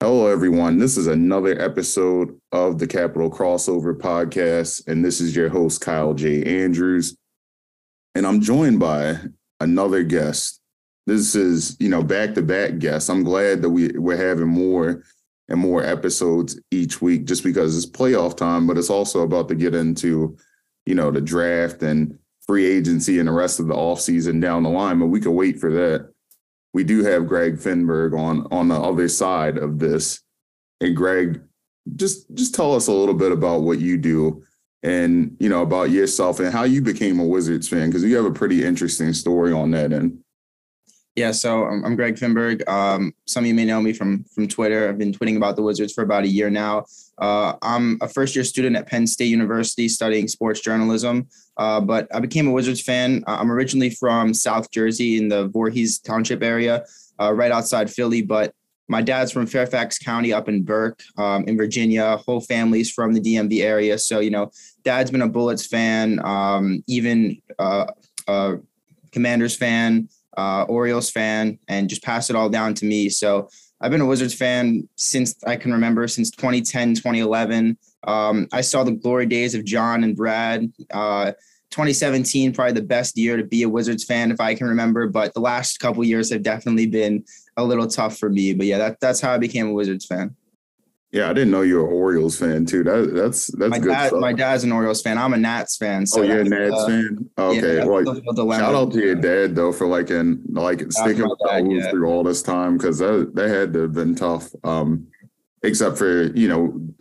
Hello, everyone. This is another episode of the Capital Crossover Podcast, and this is your host, Kyle J. Andrews, and I'm joined by another guest. This is, back-to-back guests. I'm glad that we're having more and more episodes each week just because it's playoff time, but it's also about to get into, the draft and free agency and the rest of the offseason down the line, but we could wait for that. We do have Greg Finberg on the other side of this. And Greg, just tell us a little bit about what you do and, about yourself and how you became a Wizards fan, because you have a pretty interesting story on that end. Yeah, so I'm Greg Finberg. Some of you may know me from Twitter. I've been tweeting about the Wizards for about a year now. I'm a first-year student at Penn State University studying sports journalism, but I became a Wizards fan. I'm originally from South Jersey in the Voorhees Township area, right outside Philly, but my dad's from Fairfax County up in Burke, in Virginia. Whole family's from the DMV area. So, dad's been a Bullets fan, even a Commanders fan, Orioles fan, and just pass it all down to me. So I've been a Wizards fan since I can remember, since 2010, 2011. I saw the glory days of John and Brad. 2017, probably the best year to be a Wizards fan if I can remember, but the last couple years have definitely been a little tough for me. But yeah, that's how I became a Wizards fan. Yeah, I didn't know you were an Orioles fan too. That's my good dad, stuff. My dad's an Orioles fan. I'm a Nats fan. So you're a Nats fan? Okay. Yeah, shout out to your dad though for sticking with the Orioles through all this time, because that had to have been tough. Except for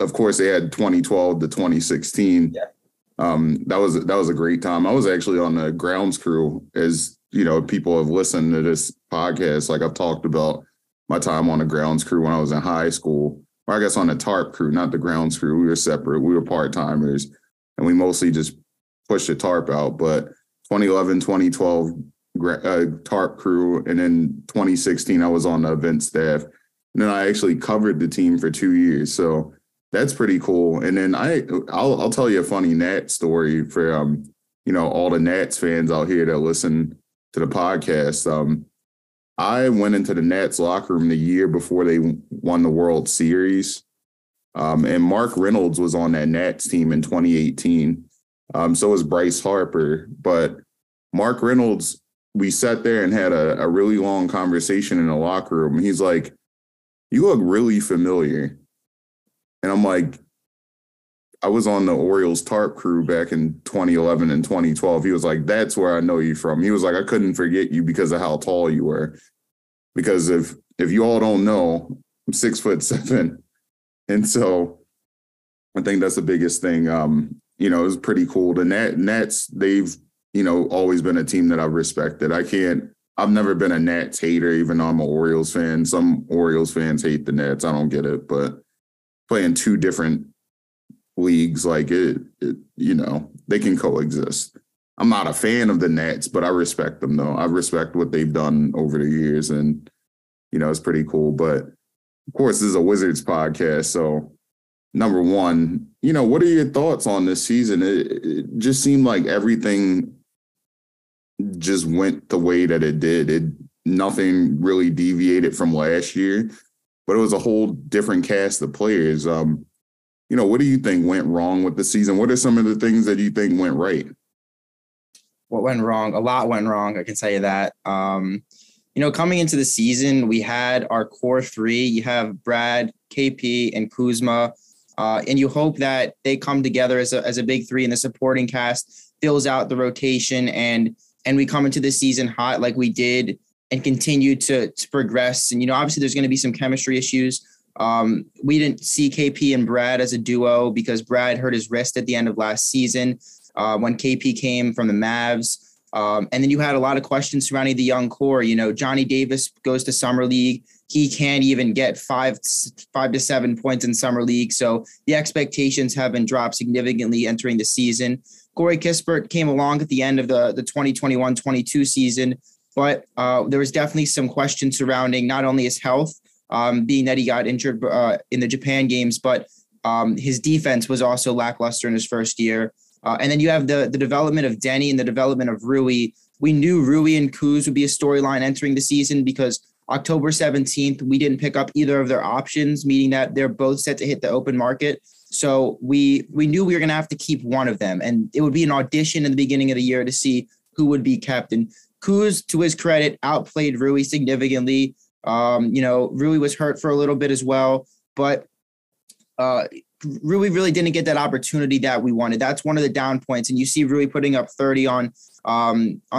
of course they had 2012 to 2016. Yeah. That was a great time. I was actually on the grounds crew, as people have listened to this podcast. Like I've talked about my time on the grounds crew when I was in high school. I guess on the tarp crew, not the grounds crew. We were separate. We were part-timers, and we mostly just pushed the tarp out. But 2011, 2012 tarp crew, and then 2016, I was on the event staff. And then I actually covered the team for 2 years. So that's pretty cool. And then I'll tell you a funny Nats story for, all the Nats fans out here that listen to the podcast. I went into the Nats locker room the year before they won the World Series. And Mark Reynolds was on that Nats team in 2018. So was Bryce Harper. But Mark Reynolds, we sat there and had a really long conversation in the locker room. He's like, "You look really familiar." And I'm like, I was on the Orioles tarp crew back in 2011 and 2012. He was like, "That's where I know you from." He was like, "I couldn't forget you because of how tall you were." Because if you all don't know, I'm 6'7". And so I think that's the biggest thing. It was pretty cool. The Nats, they've, always been a team that I've respected. I've never been a Nats hater, even though I'm an Orioles fan. Some Orioles fans hate the Nats. I don't get it, but playing two different leagues, they can coexist. I'm not a fan of the Nats, but I respect them though. I respect what they've done over the years, and it's pretty cool. But of course, this is a Wizards podcast, so number one, what are your thoughts on this season? It just seemed like everything just went the way that it did. Nothing really deviated from last year, but it was a whole different cast of players. What do you think went wrong with the season? What are some of the things that you think went right? What went wrong? A lot went wrong, I can tell you that. Coming into the season, we had our core three. You have Brad, KP, and Kuzma. And you hope that they come together as a big three, and the supporting cast fills out the rotation, and we come into the season hot like we did and continue to progress. And, obviously there's going to be some chemistry issues. We didn't see KP and Brad as a duo because Brad hurt his wrist at the end of last season when KP came from the Mavs. And then you had a lot of questions surrounding the young core. Johnny Davis goes to summer league. He can't even get five to 7 points in summer league. So the expectations have been dropped significantly entering the season. Corey Kispert came along at the end of the 2021-22 season, but there was definitely some questions surrounding not only his health, being that he got injured in the Japan games, but his defense was also lackluster in his first year. And then you have the development of Deni and the development of Rui. We knew Rui and Kuz would be a storyline entering the season because October 17th, we didn't pick up either of their options, meaning that they're both set to hit the open market. So we knew we were going to have to keep one of them, and it would be an audition in the beginning of the year to see who would be kept. And Kuz, to his credit, outplayed Rui significantly. Rui was hurt for a little bit as well, but Rui really didn't get that opportunity that we wanted. That's one of the down points. And you see Rui putting up 30 on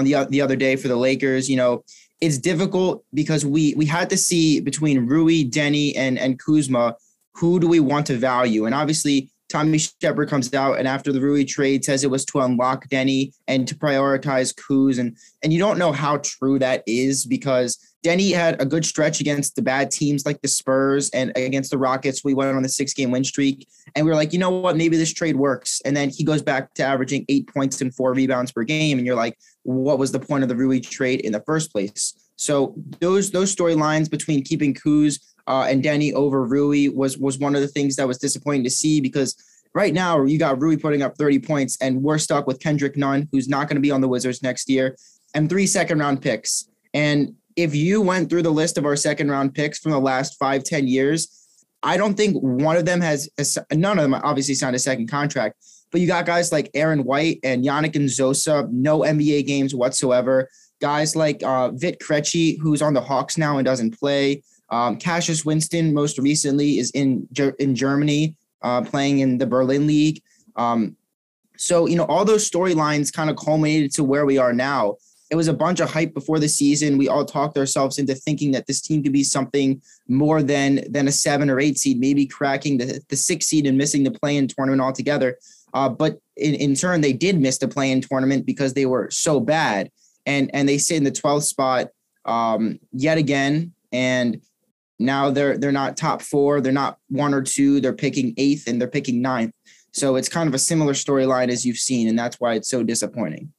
the other day for the Lakers. You know, it's difficult because we had to see between Rui, Deni, and Kuzma, who do we want to value? And obviously Tommy Shepherd comes out and after the Rui trade says it was to unlock Deni and to prioritize Kuz. And you don't know how true that is because Deni had a good stretch against the bad teams like the Spurs and against the Rockets. We went on a 6-game win streak and we were like, you know what, maybe this trade works. And then he goes back to averaging 8 points and 4 rebounds per game. And you're like, what was the point of the Rui trade in the first place? So those storylines between keeping Kuz and Deni over Rui was one of the things that was disappointing to see because right now you got Rui putting up 30 points and we're stuck with Kendrick Nunn, who's not going to be on the Wizards next year, and 3 second-round picks. And if you went through the list of our second-round picks from the last 5-10 years, I don't think one of them none of them obviously signed a second contract, but you got guys like Aaron White and Yannick Nzosa, no NBA games whatsoever. Guys like Vit Krejci, who's on the Hawks now and doesn't play. Cassius Winston, most recently, is in Germany, playing in the Berlin League. So all those storylines kind of culminated to where we are now. It was a bunch of hype before the season. We all talked ourselves into thinking that this team could be something more than a 7 or 8 seed, maybe cracking the 6 seed and missing the play-in tournament altogether. But in turn, they did miss the play-in tournament because they were so bad. And they sit in the 12th spot yet again. And now they're not top 4, they're not 1 or 2, they're picking 8th and they're picking 9th. So it's kind of a similar storyline as you've seen, and that's why it's so disappointing.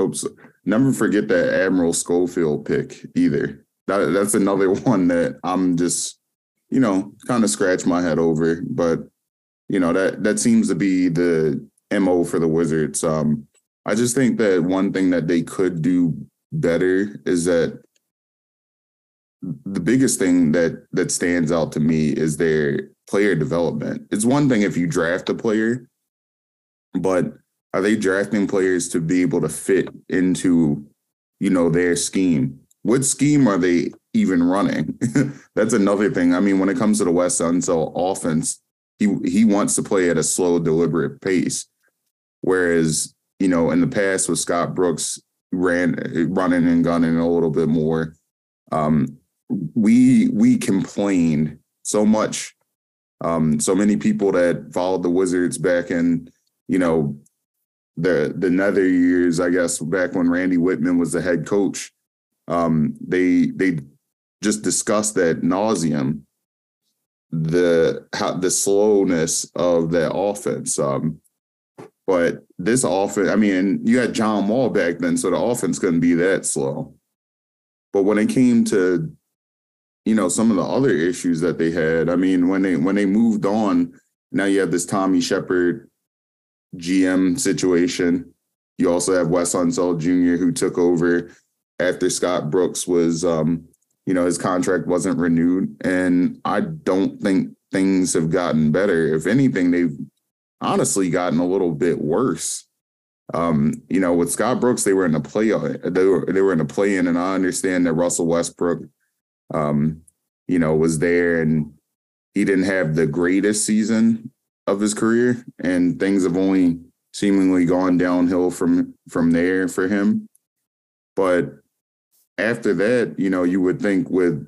Oops, never forget that Admiral Schofield pick either. That's another one that I'm just, kind of scratch my head over, but that seems to be the MO for the Wizards. I just think that one thing that they could do better is that the biggest thing that stands out to me is their player development. It's one thing if you draft a player, but are they drafting players to be able to fit into, their scheme? What scheme are they even running? That's another thing. I mean, when it comes to the Wes Unseld offense, he wants to play at a slow, deliberate pace, whereas in the past with Scott Brooks running and gunning a little bit more. We complained so much. So many people that followed the Wizards back in the nether years, I guess, back when Randy Whitman was the head coach. They just discussed that nauseam. The slowness of that offense. But this offense, I mean, you had John Wall back then, so the offense couldn't be that slow. But when it came to, some of the other issues that they had, I mean, when they moved on, now you have this Tommy Shepherd GM situation. You also have Wes Unseld Jr., who took over after Scott Brooks was his contract wasn't renewed, and I don't think things have gotten better. If anything, they've honestly gotten a little bit worse. With Scott Brooks, they were in the playoff. They were in the play-in, and I understand that Russell Westbrook, was there, and he didn't have the greatest season of his career, and things have only seemingly gone downhill from there for him, but. After that, you would think with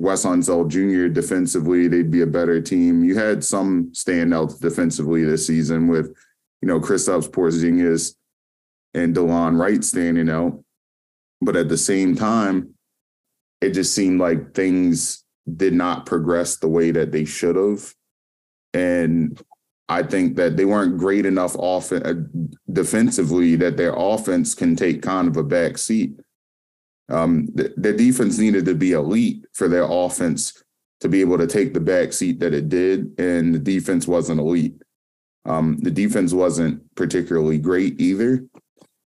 Wes Unseld Jr. defensively, they'd be a better team. You had some standouts defensively this season with, Kristaps Porzingis and Delon Wright standing out. But at the same time, it just seemed like things did not progress the way that they should have. And I think that they weren't great enough defensively that their offense can take kind of a back seat. Their defense needed to be elite for their offense to be able to take the back seat that it did, and the defense wasn't elite. The defense wasn't particularly great either.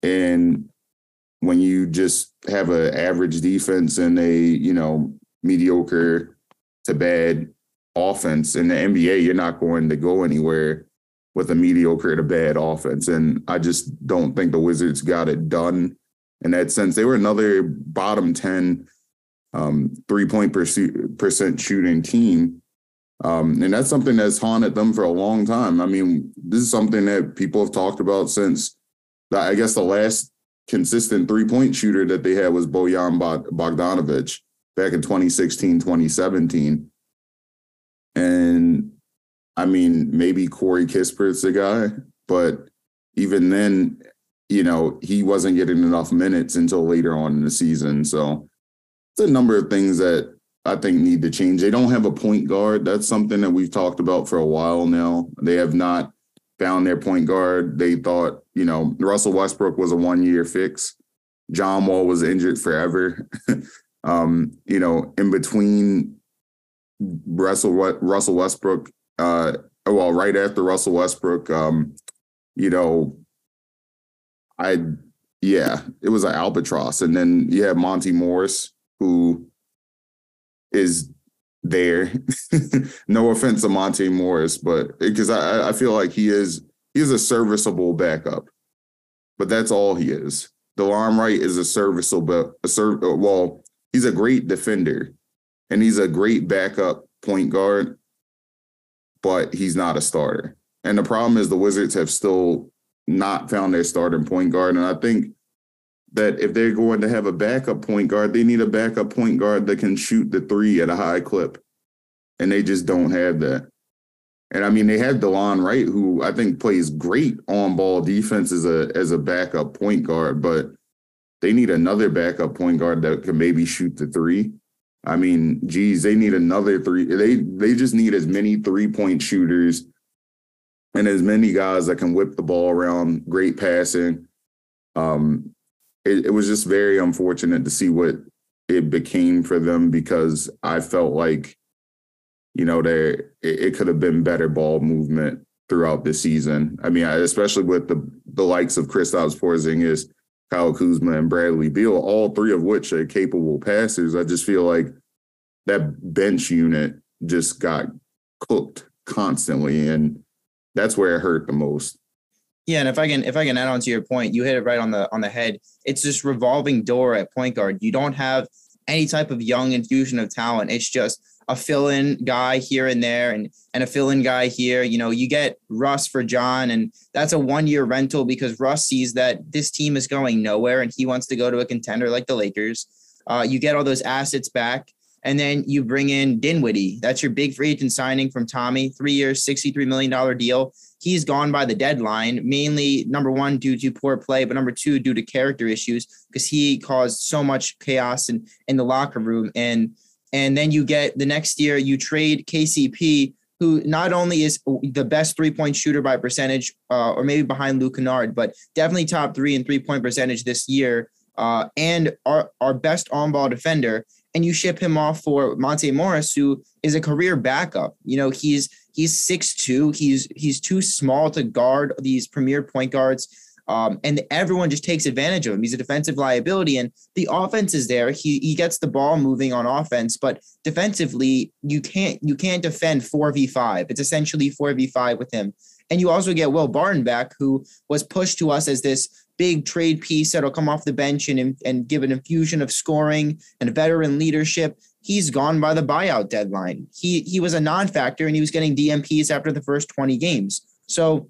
And when you just have an average defense and a, you know, mediocre to bad offense in the NBA, you're not going to go anywhere with a mediocre to bad offense. And I just don't think the Wizards got it done in that sense. They were another bottom 10 three-point percent shooting team. And that's something that's haunted them for a long time. I mean, this is something that people have talked about since, I guess, the last consistent three-point shooter that they had was Bojan Bogdanovic back in 2016, 2017. And, I mean, maybe Corey Kispert's the guy, but even then, you know, he wasn't getting enough minutes until later on in the season. So it's a number of things that I think need to change. They don't have a point guard. That's something that we've talked about for a while now. They have not found their point guard. They thought, you know, Russell Westbrook was a one-year fix. John Wall was injured forever. You know, in between Russell Westbrook, well, right after Russell Westbrook, you know, it was an albatross. And then you have Monty Morris, who is there. No offense to Monty Morris, but because I feel like he is a serviceable backup, but that's all he is. Delon Wright is a serviceable, well, he's a great defender and he's a great backup point guard, but he's not a starter. And the problem is the Wizards have still not found their starting point guard. And I think that if they're going to have a backup point guard, they need a backup point guard that can shoot the three at a high clip. And they just don't have that. And I mean, they have Delon Wright, who I think plays great on-ball defense as a backup point guard, but they need another backup point guard that can maybe shoot the three. I mean, geez, they need another three. They just need as many three-point shooters and as many guys that can whip the ball around, great passing. It was just very unfortunate to see what it became for them, because I felt like, you know, it could have been better ball movement throughout the season. I mean, especially with the likes of Kristaps Porzingis, Kyle Kuzma, and Bradley Beal, all three of which are capable passers. I just feel like that bench unit just got cooked constantly, and that's where it hurt the most. Yeah, and if I can add on to your point, you hit it right on the head. It's this revolving door at point guard. You don't have any type of young infusion of talent. It's just a fill-in guy here and there and a fill-in guy here. You know, you get Russ for John, and that's a one-year rental because Russ sees that this team is going nowhere and he wants to go to a contender like the Lakers. You get all those assets back, and then you bring in Dinwiddie. That's your big free agent signing from Tommy, 3 years, $63 million deal. He's gone by the deadline, mainly, number one, due to poor play, but number two, due to character issues, because he caused so much chaos in the locker room. And then you get the next year, you trade KCP, who not only is the best three-point shooter by percentage, or maybe behind Luke Kennard, but definitely top three in three-point percentage this year, and our best on-ball defender. And you ship him off for Monty Morris, who is a career backup. You know, he's 6'2". He's too small to guard these premier point guards. And everyone just takes advantage of him. He's a defensive liability, and the offense is there. He gets the ball moving on offense, but defensively, you can't defend 4v5. It's essentially 4v5 with him. And you also get Will Barton back, who was pushed to us as this big trade piece that'll come off the bench and give an infusion of scoring and veteran leadership. He's gone by the buyout deadline. He was a non-factor, and he was getting DMPs after the first 20 games. So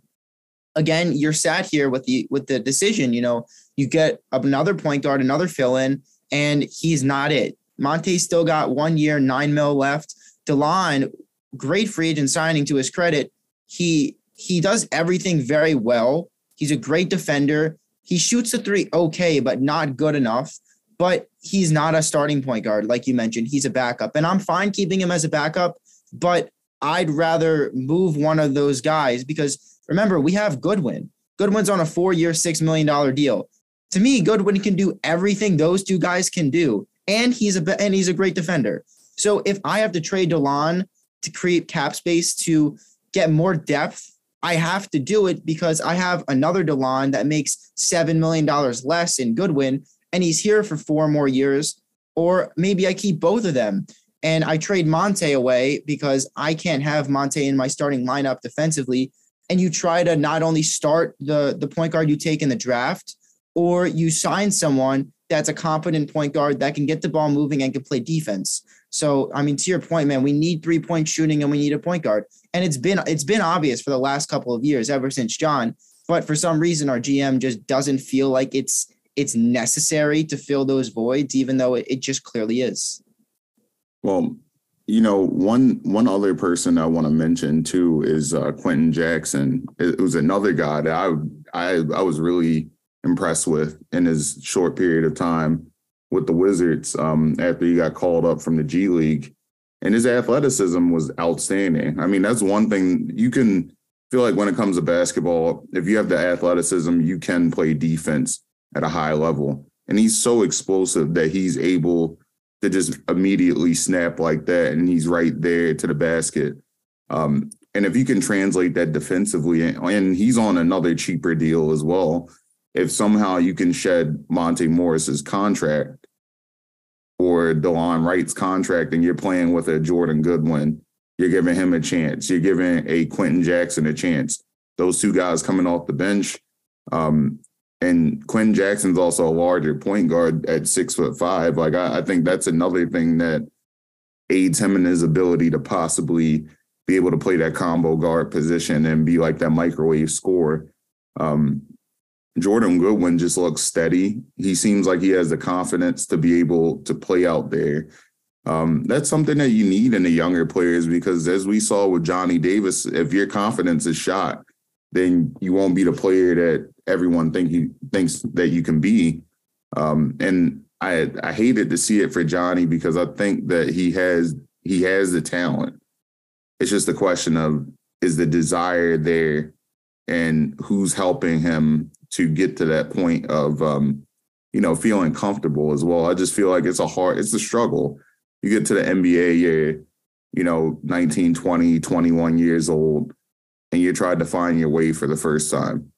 again, you're sat here with the decision. You know, you get another point guard, another fill-in, and he's not it. Monte still got 1 year, $9 million left. Delon, great free agent signing to his credit. He does everything very well. He's a great defender. He shoots the three okay, but not good enough. But he's not a starting point guard, like you mentioned. He's a backup. And I'm fine keeping him as a backup, but I'd rather move one of those guys because, remember, we have Goodwin. Goodwin's on a 4-year, $6 million deal. To me, Goodwin can do everything those two guys can do, and he's a great defender. So if I have to trade Delon to create cap space to get more depth I have to do it because I have another Delon that makes $7 million less in Goodwin, and he's here for 4 more years, or maybe I keep both of them and I trade Monte away because I can't have Monte in my starting lineup defensively. And you try to not only start the point guard you take in the draft, or you sign someone that's a competent point guard that can get the ball moving and can play defense. So, I mean, to your point, man, we need 3-point shooting and we need a point guard. And it's been obvious for the last couple of years, ever since John, but for some reason, our GM just doesn't feel like it's necessary to fill those voids, even though it just clearly is. Well, you know, one other person I want to mention too is Quenton Jackson. It was another guy that I was really impressed with in his short period of time with the Wizards after he got called up from the G League. And his athleticism was outstanding. I mean, that's one thing you can feel like when it comes to basketball, if you have the athleticism, you can play defense at a high level. And he's so explosive that he's able to just immediately snap like that. And he's right there to the basket. And if you can translate that defensively, and he's on another cheaper deal as well. If somehow you can shed Monty Morris's contract or Delon Wright's contract, and you're playing with a Jordan Goodwin, you're giving him a chance. You're giving a Quenton Jackson a chance. Those two guys coming off the bench. And Quentin Jackson's also a larger point guard at 6'5". Like, I think that's another thing that aids him in his ability to possibly be able to play that combo guard position and be like that microwave scorer. Jordan Goodwin just looks steady. He seems like he has the confidence to be able to play out there. That's something that you need in the younger players, because as we saw with Johnny Davis, if your confidence is shot, then you won't be the player that everyone thinks that you can be. And I hated to see it for Johnny, because I think that he has the talent. It's just a question of, is the desire there and who's helping him to get to that point of, feeling comfortable as well. I just feel like it's a struggle. You get to the NBA, you're, 19, 20, 21 years old, and you tried to find your way for the first time.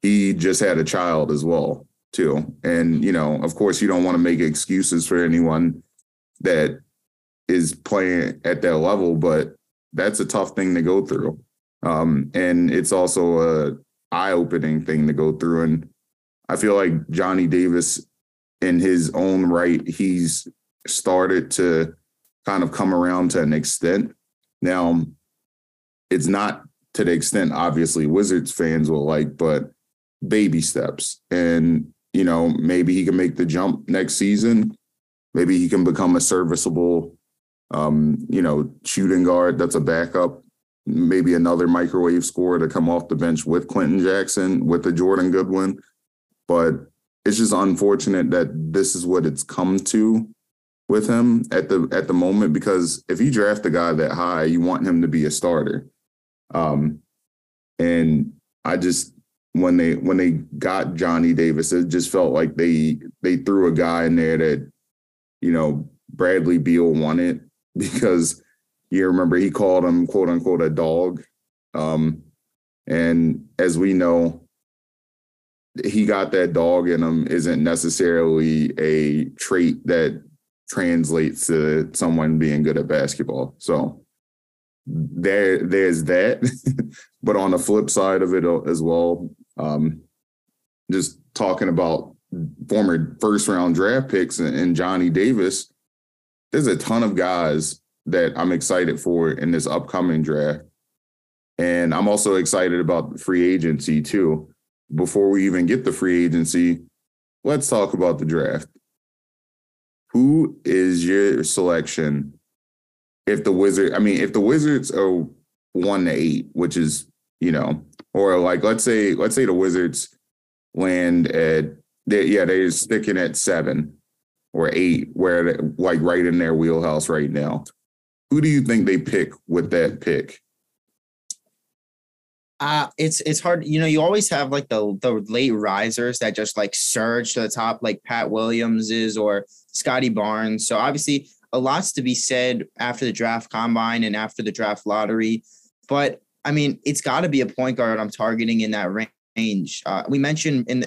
He just had a child as well, too. And, of course, you don't want to make excuses for anyone that is playing at that level, but that's a tough thing to go through. And it's also a eye-opening thing to go through. And I feel like Johnny Davis, in his own right, he's started to kind of come around to an extent. Now, it's not to the extent, obviously, Wizards fans will like, but baby steps. And, maybe he can make the jump next season. Maybe he can become a serviceable, shooting guard that's a backup. Maybe another microwave scorer to come off the bench with Quenton Jackson, with a Jordan Goodwin. But it's just unfortunate that this is what it's come to with him at the moment, because if you draft a guy that high, you want him to be a starter. And I just, when they got Johnny Davis, it just felt like they threw a guy in there that, Bradley Beal wanted, because you remember he called him, quote unquote, a dog. And as we know, he got that dog in him isn't necessarily a trait that translates to someone being good at basketball. So there's that. But on the flip side of it as well, just talking about former first round draft picks and Johnny Davis, there's a ton of guys that I'm excited for in this upcoming draft. And I'm also excited about the free agency too. Before we even get the free agency, let's talk about the draft. Who is your selection? If the Wizards are 1-8, which is, or like, let's say the Wizards land at, they're sticking at 7 or 8, where like right in their wheelhouse right now. Who do you think they pick with that pick? It's hard. You always have like the late risers that just like surge to the top, like Pat Williams is, or Scotty Barnes. So obviously a lot's to be said after the draft combine and after the draft lottery. But I mean, it's got to be a point guard I'm targeting in that range. We mentioned in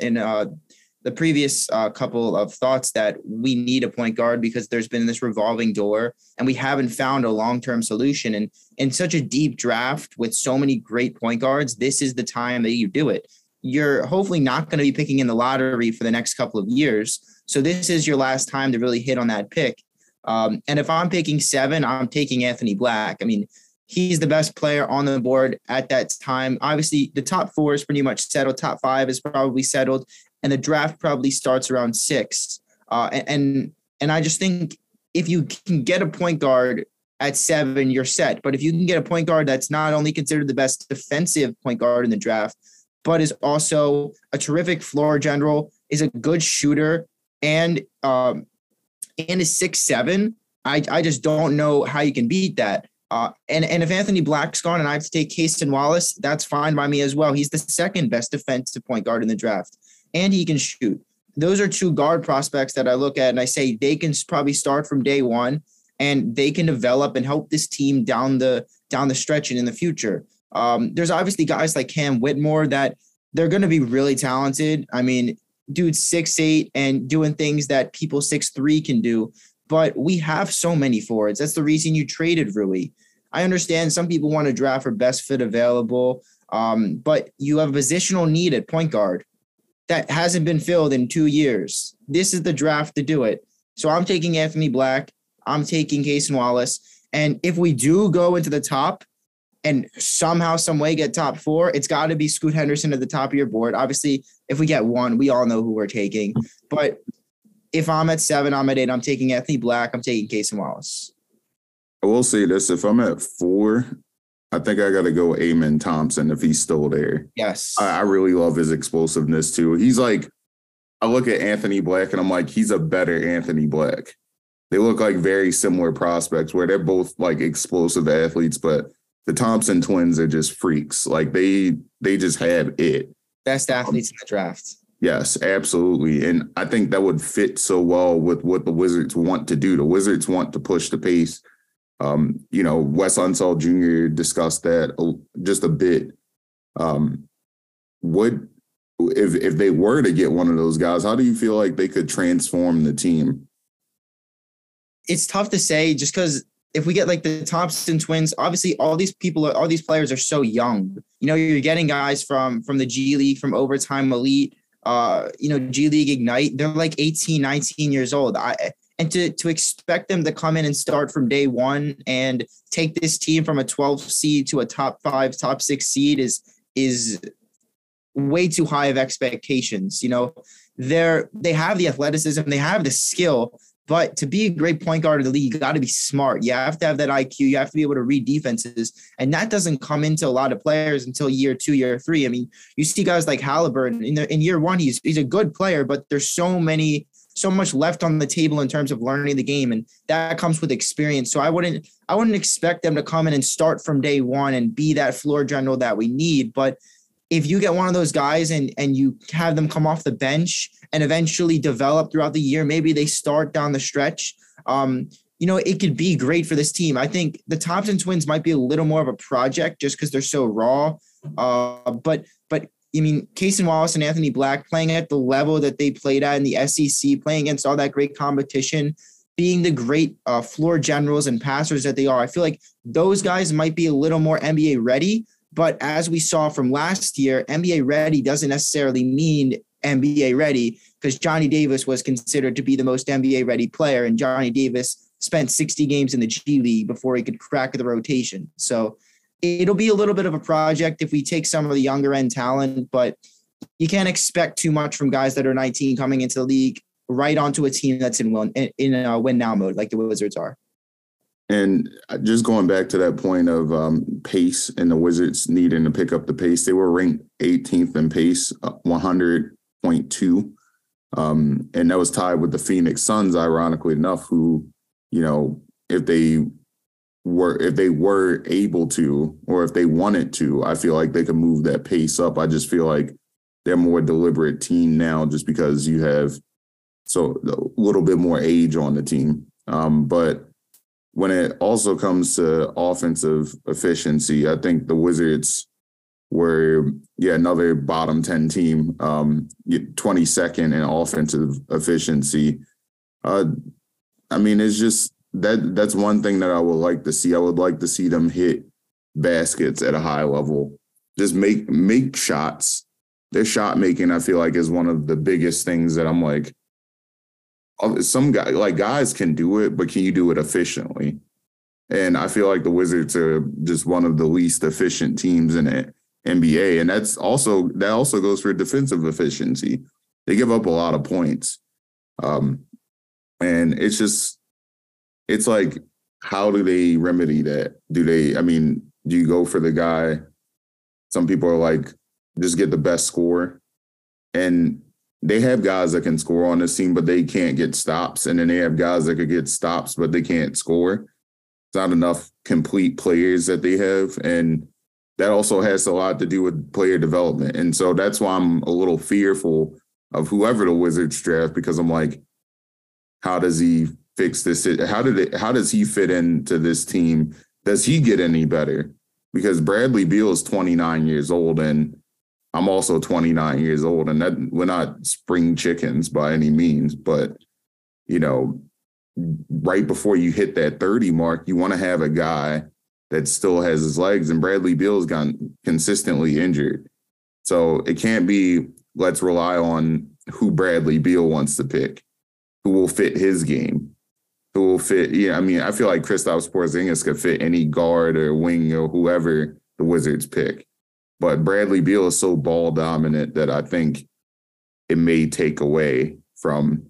the previous couple of thoughts that we need a point guard because there's been this revolving door and we haven't found a long-term solution. And in such a deep draft with so many great point guards, this is the time that you do it. You're hopefully not going to be picking in the lottery for the next couple of years. So this is your last time to really hit on that pick. And if I'm picking 7, I'm taking Anthony Black. I mean, he's the best player on the board at that time. Obviously, the top 4 is pretty much settled. Top 5 is probably settled. And the draft probably starts around 6. And I just think if you can get a point guard at 7, you're set. But if you can get a point guard that's not only considered the best defensive point guard in the draft, but is also a terrific floor general, is a good shooter, and is 6'7", I just don't know how you can beat that. And if Anthony Black's gone and I have to take Cason Wallace, that's fine by me as well. He's the 2nd best defensive point guard in the draft, and he can shoot. Those are 2 guard prospects that I look at and I say they can probably start from day one and they can develop and help this team down the stretch and in the future. There's obviously guys like Cam Whitmore that they're going to be really talented. I mean, dude's 6'8" and doing things that people 6'3" can do, but we have so many forwards. That's the reason you traded Rui. I understand some people want to draft for best fit available, but you have a positional need at point guard that hasn't been filled in 2 years. This is the draft to do it. So I'm taking Anthony Black. I'm taking Cason Wallace. And if we do go into the top and somehow, some way get top 4, it's got to be Scoot Henderson at the top of your board. Obviously, if we get 1, we all know who we're taking. But if I'm at 7, I'm at 8, I'm taking Anthony Black, I'm taking Cason Wallace. I will say this. If I'm at 4, I think I got to go Amen Thompson if he's still there. Yes. I really love his explosiveness too. He's like, I look at Anthony Black and I'm like, he's a better Anthony Black. They look like very similar prospects where they're both like explosive athletes, but the Thompson twins are just freaks. Like they just have it. Best athletes in the draft. Yes, absolutely. And I think that would fit so well with what the Wizards want to do. The Wizards want to push the pace. You know, Wes Unseld Jr. discussed that just a bit. If they were to get one of those guys, how do you feel like they could transform the team? It's tough to say just because if we get like the Thompson twins, obviously all these players are so young. You know, you're getting guys from the G League, from Overtime Elite, G League Ignite. They're like 18, 19 years old. And to expect them to come in and start from day one and take this team from a 12 seed to a top 5, top 6 seed is way too high of expectations. You know, they have the athleticism, they have the skill, but to be a great point guard in the league, you got to be smart. You have to have that IQ. You have to be able to read defenses. And that doesn't come into a lot of players until year 2, year 3. I mean, you see guys like Halliburton in year 1, he's a good player, but there's so much left on the table in terms of learning the game. And that comes with experience. So I wouldn't expect them to come in and start from day one and be that floor general that we need. But if you get one of those guys and you have them come off the bench and eventually develop throughout the year, maybe they start down the stretch. It could be great for this team. I think the Thompson twins might be a little more of a project just because they're so raw. But I mean, Cason Wallace and Anthony Black playing at the level that they played at in the SEC, playing against all that great competition, being the great floor generals and passers that they are. I feel like those guys might be a little more NBA ready, but as we saw from last year, NBA ready doesn't necessarily mean NBA ready because Johnny Davis was considered to be the most NBA ready player, and Johnny Davis spent 60 games in the G League before he could crack the rotation. So it'll be a little bit of a project if we take some of the younger end talent, but you can't expect too much from guys that are 19 coming into the league right onto a team that's in a win now mode like the Wizards are. And just going back to that point of pace and the Wizards needing to pick up the pace, they were ranked 18th in pace, 100.2. And that was tied with the Phoenix Suns, ironically enough, who, you know, if they were able to, or if they wanted to, I feel like they could move that pace up. I just feel like they're a more deliberate team now just because you have so a little bit more age on the team. But when it also comes to offensive efficiency, I think the Wizards were another bottom 10 team, 22nd in offensive efficiency. I mean, it's just that's one thing that I would like to see. I would like to see them hit baskets at a high level, just make shots. Their shot making, I feel like, is one of the biggest things that I'm like, guys can do it, but can you do it efficiently? And I feel like the Wizards are just one of the least efficient teams in the NBA. And that also goes for defensive efficiency. They give up a lot of points. And it's like, how do they remedy that? Do you go for the guy? Some people are like, just get the best score. And they have guys that can score on this team, but they can't get stops. And then they have guys that could get stops, but they can't score. It's not enough complete players that they have. And that also has a lot to do with player development. And so that's why I'm a little fearful of whoever the Wizards draft, because I'm like, how does he fix this? How does he fit into this team? Does he get any better? Because Bradley Beal is 29 years old and I'm also 29 years old, and we're not spring chickens by any means. But, right before you hit that 30 mark, you want to have a guy that still has his legs, and Bradley Beal's gotten consistently injured. So it can't be, let's rely on who Bradley Beal wants to pick, who will fit his game, who will fit. I feel like Kristaps Porzingis could fit any guard or wing or whoever the Wizards pick. But Bradley Beal is so ball dominant that I think it may take away from,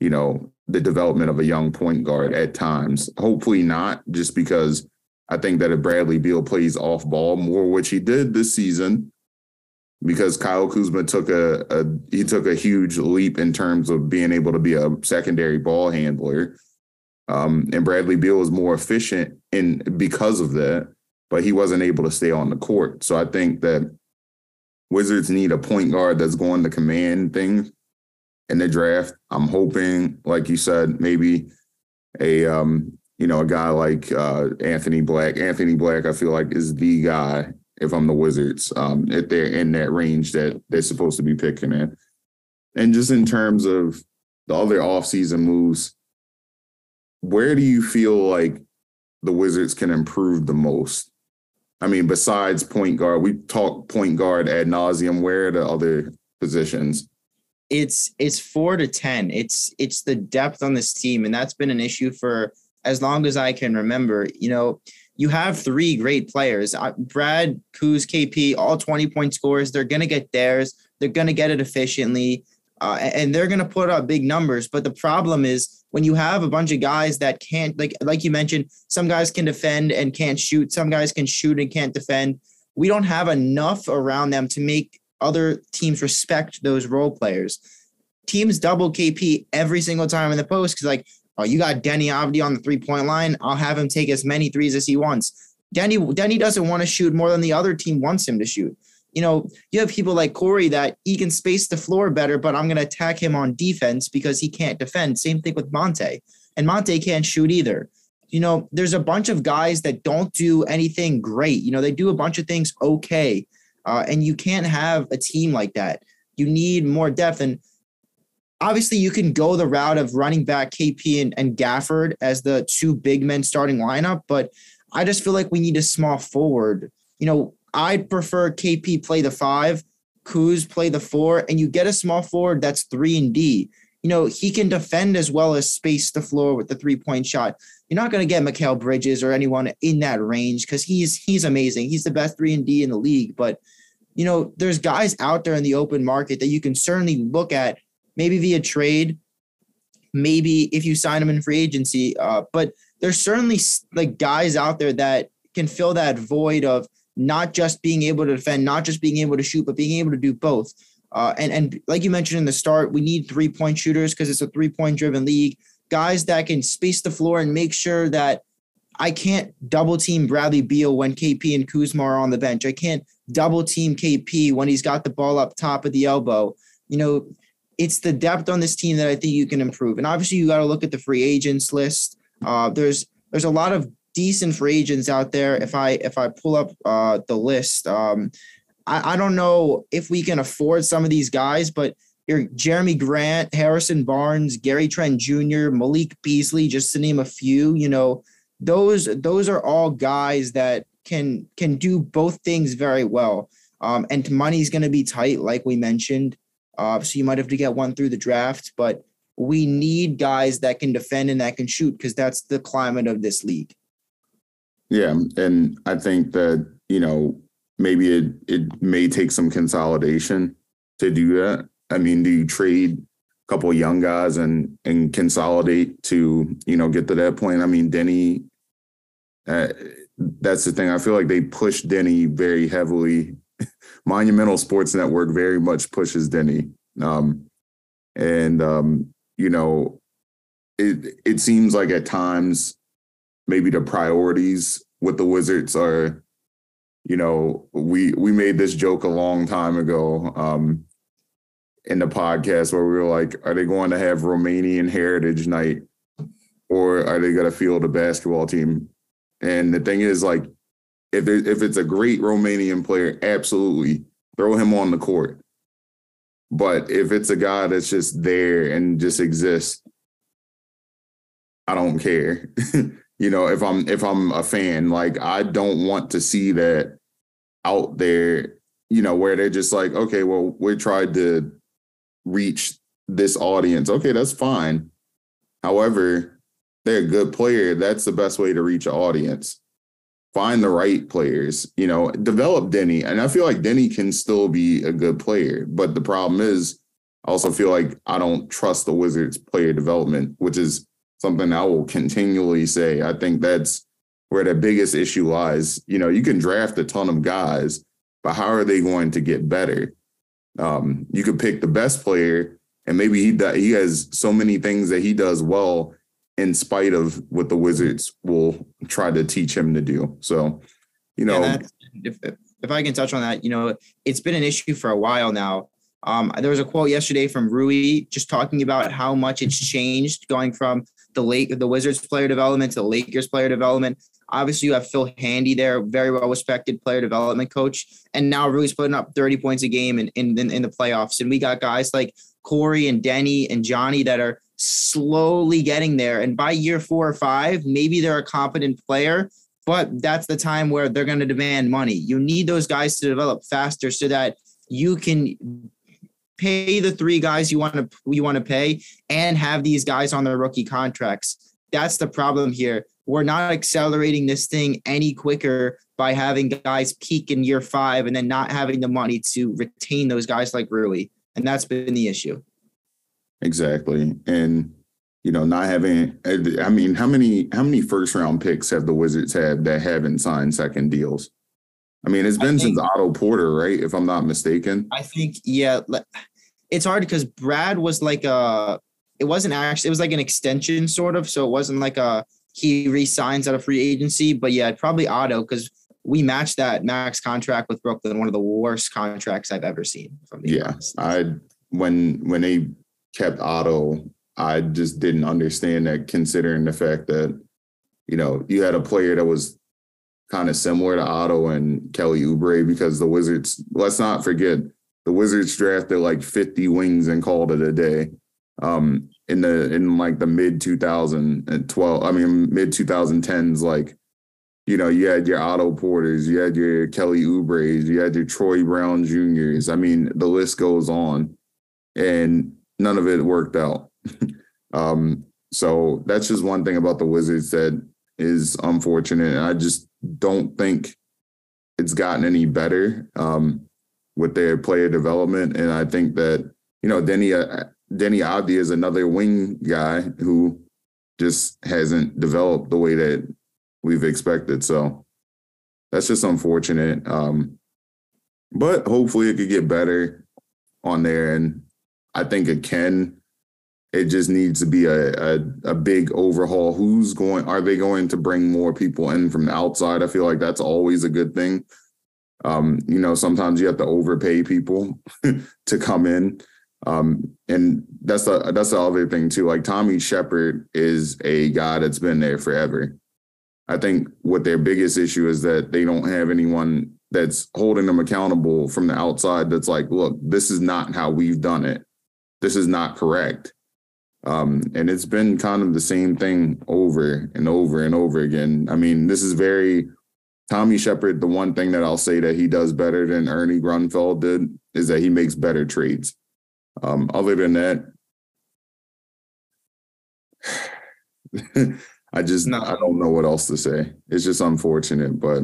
the development of a young point guard at times. Hopefully not, just because I think that if Bradley Beal plays off ball more, which he did this season, because Kyle Kuzma took a huge leap in terms of being able to be a secondary ball handler. And Bradley Beal was more efficient because of that. But he wasn't able to stay on the court. So I think that Wizards need a point guard that's going to command things in the draft. I'm hoping, like you said, maybe a guy like Anthony Black. Anthony Black, I feel like, is the guy, if I'm the Wizards, if they're in that range that they're supposed to be picking at. And just in terms of the other offseason moves, where do you feel like the Wizards can improve the most? I mean, besides point guard, we talk point guard ad nauseum. Where are the other positions? It's 4 to 10. It's the depth on this team, and that's been an issue for as long as I can remember. You have three great players: Brad, Kuz, KP, all 20-point scorers. They're gonna get theirs. They're gonna get it efficiently, and they're gonna put up big numbers. But the problem is, when you have a bunch of guys that can't, like you mentioned, some guys can defend and can't shoot. Some guys can shoot and can't defend. We don't have enough around them to make other teams respect those role players. Teams double KP every single time in the post because, you got Deni Avdija on the three-point line. I'll have him take as many threes as he wants. Deni doesn't want to shoot more than the other team wants him to shoot. You have people like Corey that he can space the floor better, but I'm going to attack him on defense because he can't defend. Same thing with Monte. And Monte can't shoot either. There's a bunch of guys that don't do anything great. They do a bunch of things okay. And you can't have a team like that. You need more depth. And obviously you can go the route of running back KP and Gafford as the two big men starting lineup. But I just feel like we need a small forward. I'd prefer KP play the 5, Kuz play the 4, and you get a small forward that's 3 and D. He can defend as well as space the floor with the three-point shot. You're not going to get Mikal Bridges or anyone in that range because he's amazing. He's the best 3 and D in the league. But, there's guys out there in the open market that you can certainly look at, maybe via trade, maybe if you sign them in free agency. But there's certainly guys out there that can fill that void of not just being able to defend, not just being able to shoot, but being able to do both. And like you mentioned in the start, we need three-point shooters because it's a three-point-driven league. Guys that can space the floor and make sure that I can't double-team Bradley Beal when KP and Kuzma are on the bench. I can't double-team KP when he's got the ball up top of the elbow. It's the depth on this team that I think you can improve. And obviously you got to look at the free agents list. There's there's a lot of decent free agents out there. If I pull up the list, I don't know if we can afford some of these guys, but your Jeremy Grant, Harrison Barnes, Gary Trent Jr., Malik Beasley, just to name a few, you know, those are all guys that can do both things very well. And money's going to be tight, like we mentioned. So you might have to get one through the draft, but we need guys that can defend and that can shoot because that's the climate of this league. Yeah. And I think that, you know, maybe it may take some consolidation to do that. I mean, do you trade a couple of young guys and consolidate to, you know, get to that point? I mean, Deni, that's the thing. I feel like they push Deni very heavily. Monumental Sports Network very much pushes Deni. You know, it seems like at times maybe the priorities with the Wizards are, you know, we made this joke a long time ago in the podcast where we were like, are they going to have Romanian Heritage Night or are they going to field a basketball team? And the thing is, like, if it's a great Romanian player, absolutely throw him on the court. But if it's a guy that's just there and just exists, I don't care. You know, if I'm a fan, like, I don't want to see that out there, you know, where they're just like, okay, well, we tried to reach this audience. Okay, that's fine. However, they're a good player. That's the best way to reach an audience. Find the right players, you know, develop Deni. And I feel like Deni can still be a good player. But the problem is, I also feel like I don't trust the Wizards' player development, which is something I will continually say. I think that's where the biggest issue lies. You know, you can draft a ton of guys, but how are they going to get better? You could pick the best player, and maybe he has so many things that he does well in spite of what the Wizards will try to teach him to do. So, you know, if I can touch on that, you know, it's been an issue for a while now. There was a quote yesterday from Rui just talking about how much it's changed going from the Wizards player development to the Lakers player development. Obviously, you have Phil Handy there, very well-respected player development coach. And now Rui's putting up 30 points a game in the playoffs. And we got guys like Corey and Deni and Johnny that are slowly getting there. And by year 4 or 5, maybe they're a competent player, but that's the time where they're going to demand money. You need those guys to develop faster so that you can pay the 3 guys you want to pay and have these guys on their rookie contracts. That's the problem here. We're not accelerating this thing any quicker by having guys peak in year 5 and then not having the money to retain those guys like Rui. And that's been the issue. Exactly. And, you know, not having, I mean, how many first round picks have the Wizards had that haven't signed second deals? I mean, it's been since Otto Porter, right? If I'm not mistaken. I think, yeah, it's hard because Brad was like it was like an extension sort of. So it wasn't like he re-signs out of free agency, but yeah, probably Otto, because we matched that max contract with Brooklyn, one of the worst contracts I've ever seen. When they kept Otto, I just didn't understand that, considering the fact that, you know, you had a player that was kind of similar to Otto and Kelly Oubre, because the Wizards, let's not forget, the Wizards drafted like 50 wings and called it a day in the mid 2010s. Like, you know, you had your Otto Porters, you had your Kelly Oubres, you had your Troy Brown Juniors. I mean, the list goes on, and none of it worked out. So that's just one thing about the Wizards that is unfortunate. And I just don't think it's gotten any better with their player development. And I think that, you know, Deni Avdija is another wing guy who just hasn't developed the way that we've expected. So that's just unfortunate. But hopefully it could get better on there. And I think it can. It just needs to be a big overhaul. Are they going to bring more people in from the outside? I feel like that's always a good thing. You know, sometimes you have to overpay people to come in. And that's the other thing too. Like, Tommy Shepherd is a guy that's been there forever. I think what their biggest issue is that they don't have anyone that's holding them accountable from the outside. That's like, look, this is not how we've done it. This is not correct. And it's been kind of the same thing over and over and over again. I mean, this is very Tommy Shepherd. The one thing that I'll say that he does better than Ernie Grunfeld did is that he makes better trades. Other than that, I don't know what else to say. It's just unfortunate. But,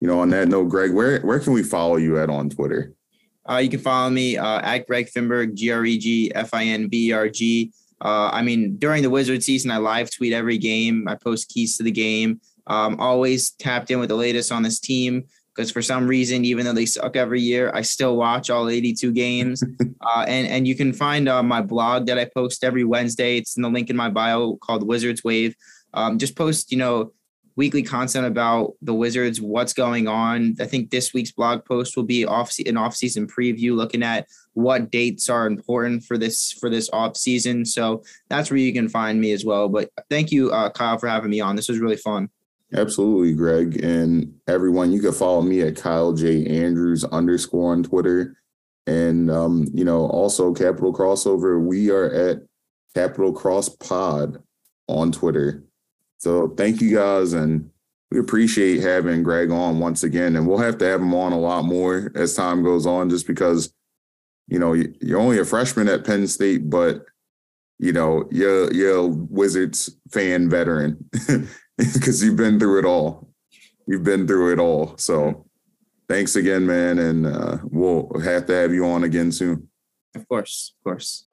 you know, on that note, Greg, where can we follow you at on Twitter? You can follow me at Greg Finberg, GregFinberg. I mean, during the Wizards season, I live tweet every game. I post keys to the game. Always tapped in with the latest on this team because for some reason, even though they suck every year, I still watch all 82 games. And you can find my blog that I post every Wednesday. It's in the link in my bio called Wizards Wave. Just post, you know, weekly content about the Wizards, what's going on. I think this week's blog post will be an off-season preview, looking at what dates are important for this off-season. So that's where you can find me as well. But thank you, Kyle, for having me on. This was really fun. Absolutely, Greg. And everyone, you can follow me at Kyle J. Andrews _ on Twitter. And, you know, also Capital Crossover. We are at Capital Cross Pod on Twitter. So thank you guys, and we appreciate having Greg on once again, and we'll have to have him on a lot more as time goes on just because, you know, you're only a freshman at Penn State, but, you know, you're a Wizards fan veteran because you've been through it all. You've been through it all. So thanks again, man, and we'll have to have you on again soon. Of course, of course.